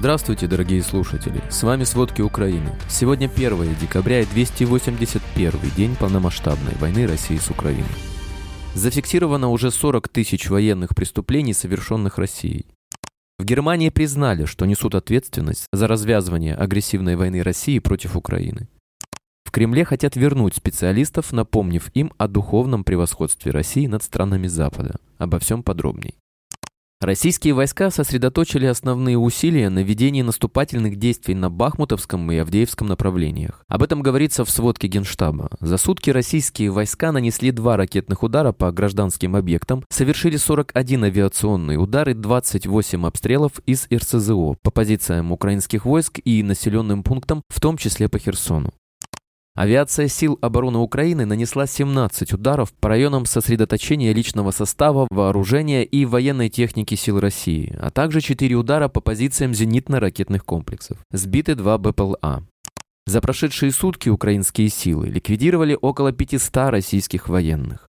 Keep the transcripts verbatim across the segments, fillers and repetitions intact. Здравствуйте, дорогие слушатели, с вами «Сводки Украины». Сегодня первое декабря и двести восемьдесят первый день полномасштабной войны России с Украиной. Зафиксировано уже сорок тысяч военных преступлений, совершенных Россией. В Германии признали, что несут ответственность за развязывание агрессивной войны России против Украины. В Кремле хотят вернуть специалистов, напомнив им о духовном превосходстве России над странами Запада. Обо всем подробней. Российские войска сосредоточили основные усилия на ведении наступательных действий на Бахмутовском и Авдеевском направлениях. Об этом говорится в сводке Генштаба. За сутки российские войска нанесли два ракетных удара по гражданским объектам, совершили сорок один авиационный удар и двадцать восемь обстрелов из эр эс зэ о по позициям украинских войск и населенным пунктам, в том числе по Херсону. Авиация сил обороны Украины нанесла семнадцать ударов по районам сосредоточения личного состава, вооружения и военной техники сил России, а также четыре удара по позициям зенитно-ракетных комплексов. Сбиты два бэ пэ эл а. За прошедшие сутки украинские силы ликвидировали около пятьсот российских военных.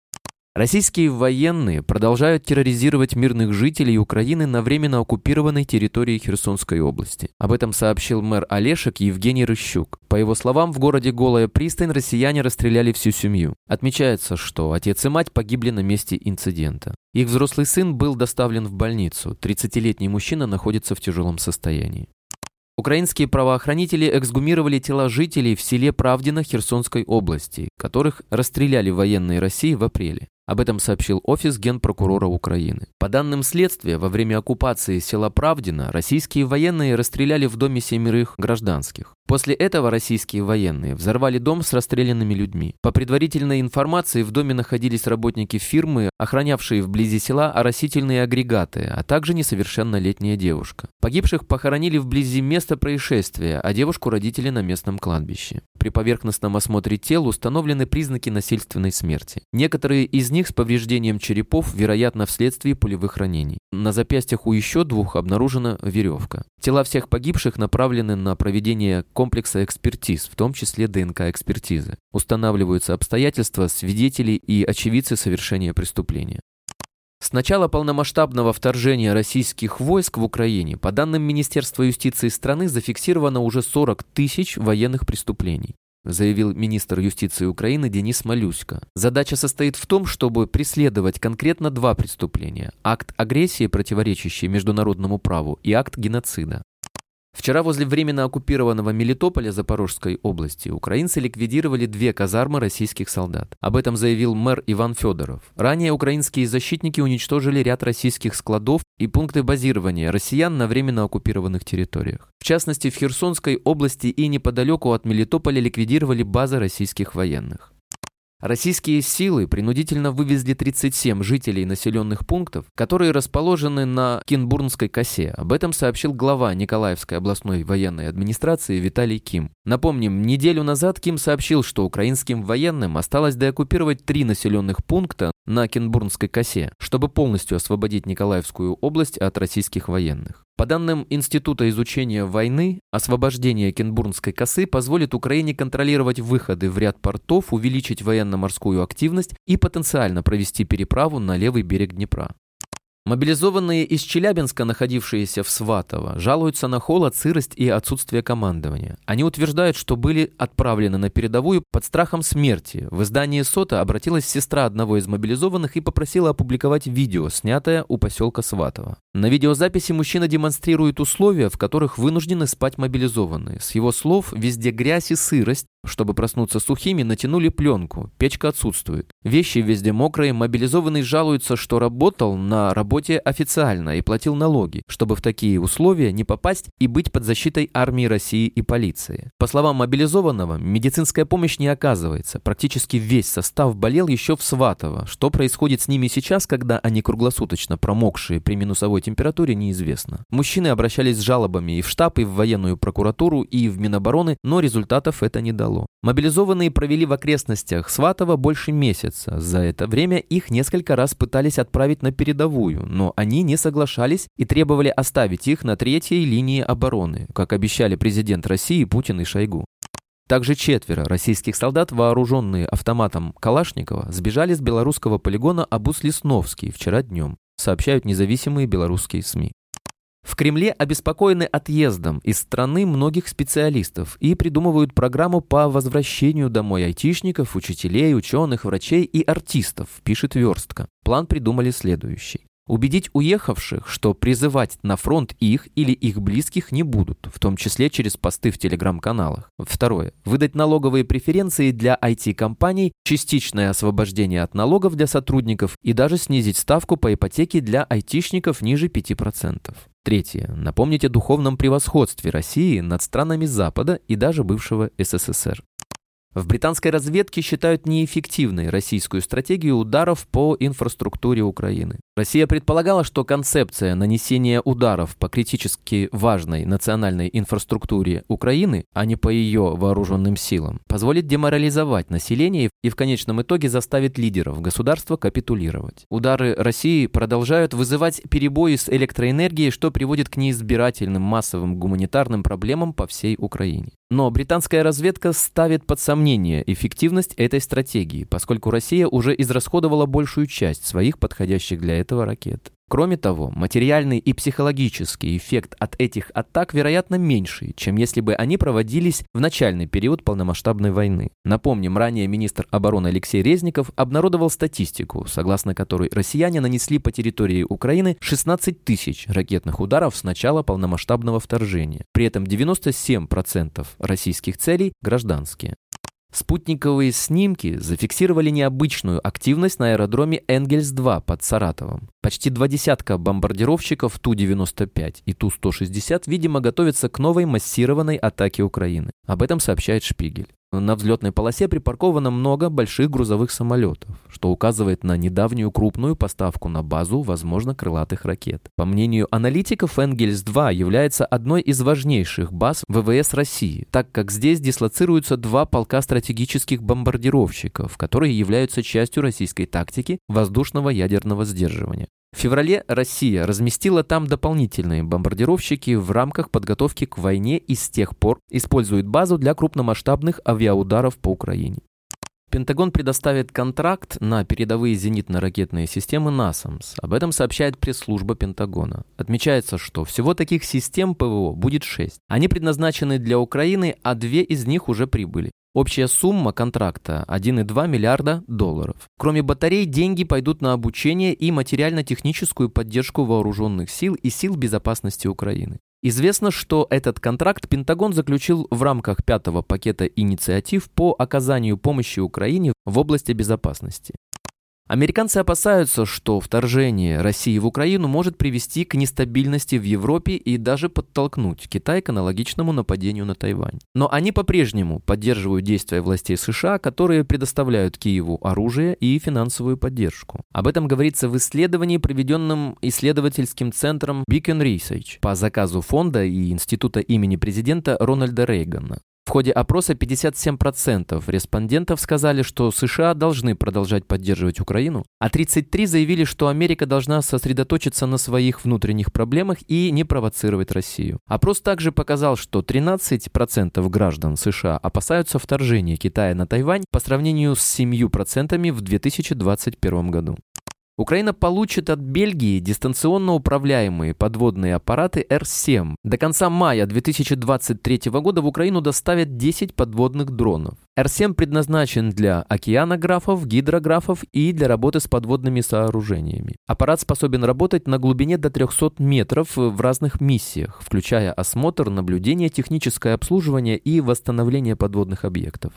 Российские военные продолжают терроризировать мирных жителей Украины на временно оккупированной территории Херсонской области. Об этом сообщил мэр Олешек Евгений Рыщук. По его словам, в городе Голая Пристань россияне расстреляли всю семью. Отмечается, что отец и мать погибли на месте инцидента. Их взрослый сын был доставлен в больницу. тридцатилетний мужчина находится в тяжелом состоянии. Украинские правоохранители эксгумировали тела жителей в селе Правдина Херсонской области, которых расстреляли военные России в апреле. Об этом сообщил офис генпрокурора Украины. По данным следствия, во время оккупации села Правдина российские военные расстреляли в доме семерых гражданских. После этого российские военные взорвали дом с расстрелянными людьми. По предварительной информации, в доме находились работники фирмы, охранявшие вблизи села оросительные агрегаты, а также несовершеннолетняя девушка. Погибших похоронили вблизи места происшествия, а девушку родители на местном кладбище. При поверхностном осмотре тел установлены признаки насильственной смерти. Некоторые из них с повреждением черепов, вероятно, вследствие пулевых ранений. На запястьях у еще двух обнаружена веревка. Тела всех погибших направлены на проведение комплекса экспертиз, в том числе дэ эн ка-экспертизы. Устанавливаются обстоятельства, свидетели и очевидцы совершения преступления. С начала полномасштабного вторжения российских войск в Украине, по данным Министерства юстиции страны, зафиксировано уже сорок тысяч военных преступлений, заявил министр юстиции Украины Денис Малюсько. Задача состоит в том, чтобы преследовать конкретно два преступления: акт агрессии, противоречащий международному праву, и акт геноцида. Вчера возле временно оккупированного Мелитополя Запорожской области украинцы ликвидировали две казармы российских солдат. Об этом заявил мэр Иван Федоров. Ранее украинские защитники уничтожили ряд российских складов и пункты базирования россиян на временно оккупированных территориях. В частности, в Херсонской области и неподалеку от Мелитополя ликвидировали базы российских военных. Российские силы принудительно вывезли тридцать семь жителей населенных пунктов, которые расположены на Кинбурнской косе. Об этом сообщил глава Николаевской областной военной администрации Виталий Ким. Напомним, неделю назад Ким сообщил, что украинским военным осталось деоккупировать три населенных пункта на Кинбурнской косе, чтобы полностью освободить Николаевскую область от российских военных. По данным Института изучения войны, освобождение Кинбурнской косы позволит Украине контролировать выходы в ряд портов, увеличить военно-морскую активность и потенциально провести переправу на левый берег Днепра. Мобилизованные из Челябинска, находившиеся в Сватово, жалуются на холод, сырость и отсутствие командования. Они утверждают, что были отправлены на передовую под страхом смерти. В издание «Сота» обратилась сестра одного из мобилизованных и попросила опубликовать видео, снятое у поселка Сватово. На видеозаписи мужчина демонстрирует условия, в которых вынуждены спать мобилизованные. С его слов, везде грязь и сырость. Чтобы проснуться сухими, натянули пленку, печка отсутствует. Вещи везде мокрые, мобилизованный жалуется, что работал на работе официально и платил налоги, чтобы в такие условия не попасть и быть под защитой армии России и полиции. По словам мобилизованного, медицинская помощь не оказывается, практически весь состав болел еще в Сватово. Что происходит с ними сейчас, когда они круглосуточно промокшие при минусовой температуре, неизвестно. Мужчины обращались с жалобами и в штаб, и в военную прокуратуру, и в Минобороны, но результатов это не дало. Мобилизованные провели в окрестностях Сватова больше месяца. За это время их несколько раз пытались отправить на передовую, но они не соглашались и требовали оставить их на третьей линии обороны, как обещали президент России Путин и Шойгу. Также четверо российских солдат, вооруженные автоматом Калашникова, сбежали с белорусского полигона Абус-Лесновский вчера днем, сообщают независимые белорусские СМИ. В Кремле обеспокоены отъездом из страны многих специалистов и придумывают программу по возвращению домой айтишников, учителей, ученых, врачей и артистов, пишет Вёрстка. План придумали следующий. Убедить уехавших, что призывать на фронт их или их близких не будут, в том числе через посты в телеграм-каналах. Второе. Выдать налоговые преференции для ай ти-компаний, частичное освобождение от налогов для сотрудников и даже снизить ставку по ипотеке для айтишников ниже пяти процентов. Третье. Напомнить о духовном превосходстве России над странами Запада и даже бывшего СССР. В британской разведке считают неэффективной российскую стратегию ударов по инфраструктуре Украины. Россия предполагала, что концепция нанесения ударов по критически важной национальной инфраструктуре Украины, а не по ее вооруженным силам, позволит деморализовать население и в конечном итоге заставит лидеров государства капитулировать. Удары России продолжают вызывать перебои с электроэнергией, что приводит к неизбирательным массовым гуманитарным проблемам по всей Украине. Но британская разведка ставит под сомнение эффективность этой стратегии, поскольку Россия уже израсходовала большую часть своих подходящих для этого ракет. Кроме того, материальный и психологический эффект от этих атак, вероятно, меньше, чем если бы они проводились в начальный период полномасштабной войны. Напомним, ранее министр обороны Алексей Резников обнародовал статистику, согласно которой россияне нанесли по территории Украины шестнадцать тысяч ракетных ударов с начала полномасштабного вторжения. При этом девяносто семь процентов российских целей гражданские. Спутниковые снимки зафиксировали необычную активность на аэродроме Энгельс два под Саратовом. Почти два десятка бомбардировщиков Ту девяносто пять и Ту сто шестьдесят, видимо, готовятся к новой массированной атаке Украины. Об этом сообщает «Шпигель». На взлетной полосе припарковано много больших грузовых самолетов, что указывает на недавнюю крупную поставку на базу, возможно, крылатых ракет. По мнению аналитиков, «Энгельс два» является одной из важнейших баз ВВС России, так как здесь дислоцируются два полка стратегических бомбардировщиков, которые являются частью российской тактики воздушного ядерного сдерживания. В феврале Россия разместила там дополнительные бомбардировщики в рамках подготовки к войне и с тех пор использует базу для крупномасштабных авиаударов по Украине. Пентагон предоставит контракт на передовые зенитно-ракетные системы «Насамс». Об этом сообщает пресс-служба Пентагона. Отмечается, что всего таких систем ПВО будет шесть. Они предназначены для Украины, а две из них уже прибыли. Общая сумма контракта – один и два миллиарда долларов. Кроме батарей, деньги пойдут на обучение и материально-техническую поддержку вооруженных сил и сил безопасности Украины. Известно, что этот контракт Пентагон заключил в рамках пятого пакета инициатив по оказанию помощи Украине в области безопасности. Американцы опасаются, что вторжение России в Украину может привести к нестабильности в Европе и даже подтолкнуть Китай к аналогичному нападению на Тайвань. Но они по-прежнему поддерживают действия властей США, которые предоставляют Киеву оружие и финансовую поддержку. Об этом говорится в исследовании, проведенном исследовательским центром Beacon Research по заказу фонда и института имени президента Рональда Рейгана. В ходе опроса пятьдесят семь процентов респондентов сказали, что США должны продолжать поддерживать Украину, а тридцать три процента заявили, что Америка должна сосредоточиться на своих внутренних проблемах и не провоцировать Россию. Опрос также показал, что тринадцать процентов граждан США опасаются вторжения Китая на Тайвань по сравнению с семью процентами в две тысячи двадцать первом году. Украина получит от Бельгии дистанционно управляемые подводные аппараты Р семь. До конца мая две тысячи двадцать третьего года в Украину доставят десять подводных дронов. Р семь предназначен для океанографов, гидрографов и для работы с подводными сооружениями. Аппарат способен работать на глубине до трехсот метров в разных миссиях, включая осмотр, наблюдение, техническое обслуживание и восстановление подводных объектов.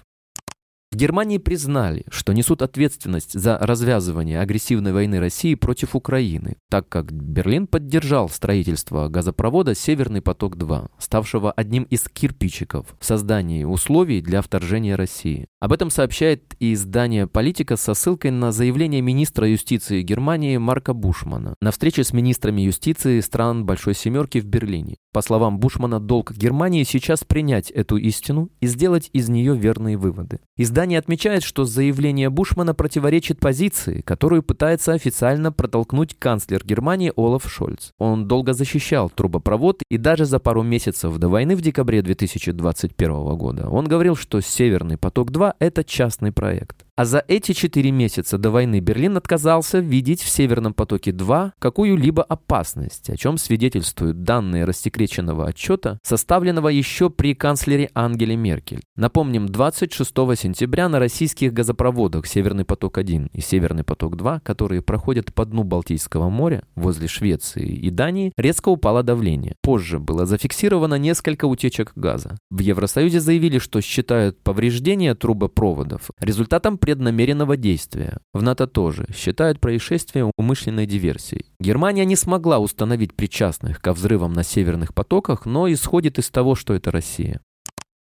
В Германии признали, что несут ответственность за развязывание агрессивной войны России против Украины, так как Берлин поддержал строительство газопровода «Северный поток-два», ставшего одним из кирпичиков в создании условий для вторжения России. Об этом сообщает и издание «Политика» со ссылкой на заявление министра юстиции Германии Марка Бушмана на встрече с министрами юстиции стран Большой Семерки в Берлине. По словам Бушмана, долг Германии сейчас принять эту истину и сделать из нее верные выводы. Издание отмечает, что заявление Бушмана противоречит позиции, которую пытается официально протолкнуть канцлер Германии Олаф Шольц. Он долго защищал трубопровод, и даже за пару месяцев до войны в декабре две тысячи двадцать первого года он говорил, что «Северный поток-два» — это частный проект. А за эти четыре месяца до войны Берлин отказался видеть в «Северном потоке-два» какую-либо опасность, о чем свидетельствуют данные рассекреченного отчета, составленного еще при канцлере Ангеле Меркель. Напомним, двадцать шестого сентября на российских газопроводах «Северный поток-один» и «Северный поток-два», которые проходят по дну Балтийского моря возле Швеции и Дании, резко упало давление. Позже было зафиксировано несколько утечек газа. В Евросоюзе заявили, что считают повреждения трубопроводов результатом преднамеренного действия. В НАТО тоже считают происшествие умышленной диверсией. Германия не смогла установить причастных ко взрывам на северных потоках, но исходит из того, что это Россия.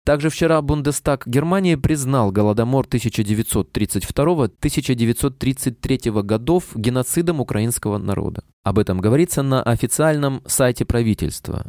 Также вчера Бундестаг Германии признал Голодомор тысяча девятьсот тридцать второго — тысяча девятьсот тридцать третьего годов геноцидом украинского народа. Об этом говорится на официальном сайте правительства.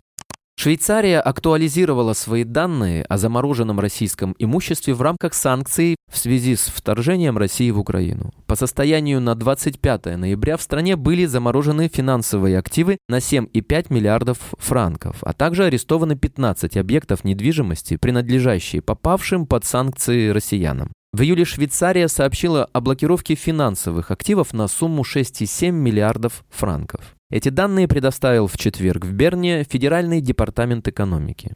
Швейцария актуализировала свои данные о замороженном российском имуществе в рамках санкций в связи с вторжением России в Украину. По состоянию на двадцать пятое ноября в стране были заморожены финансовые активы на семь целых пять десятых миллиардов франков, а также арестованы пятнадцать объектов недвижимости, принадлежащие попавшим под санкции россиянам. В июле Швейцария сообщила о блокировке финансовых активов на сумму шесть целых семь десятых миллиардов франков. Эти данные предоставил в четверг в Берне Федеральный департамент экономики.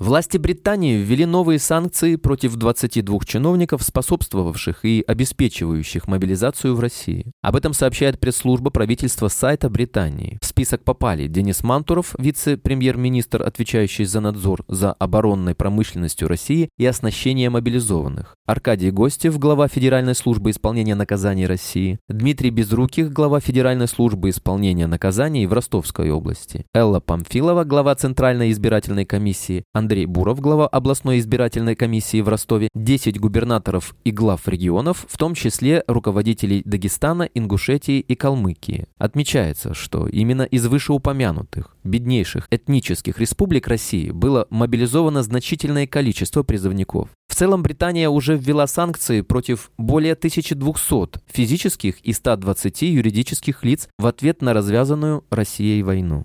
Власти Британии ввели новые санкции против двадцати двух чиновников, способствовавших и обеспечивающих мобилизацию в России. Об этом сообщает пресс-служба правительства сайта Британии. В список попали Денис Мантуров, вице-премьер-министр, отвечающий за надзор за оборонной промышленностью России и оснащение мобилизованных, Аркадий Гостев, глава Федеральной службы исполнения наказаний России, Дмитрий Безруких, глава Федеральной службы исполнения наказаний в Ростовской области, Элла Памфилова, глава Центральной избирательной комиссии, Андрей Буров, глава областной избирательной комиссии в Ростове, десять губернаторов и глав регионов, в том числе руководителей Дагестана, Ингушетии и Калмыкии. Отмечается, что именно из вышеупомянутых, беднейших этнических республик России было мобилизовано значительное количество призывников. В целом Британия уже ввела санкции против более тысячи двухсот физических и ста двадцати юридических лиц в ответ на развязанную Россией войну.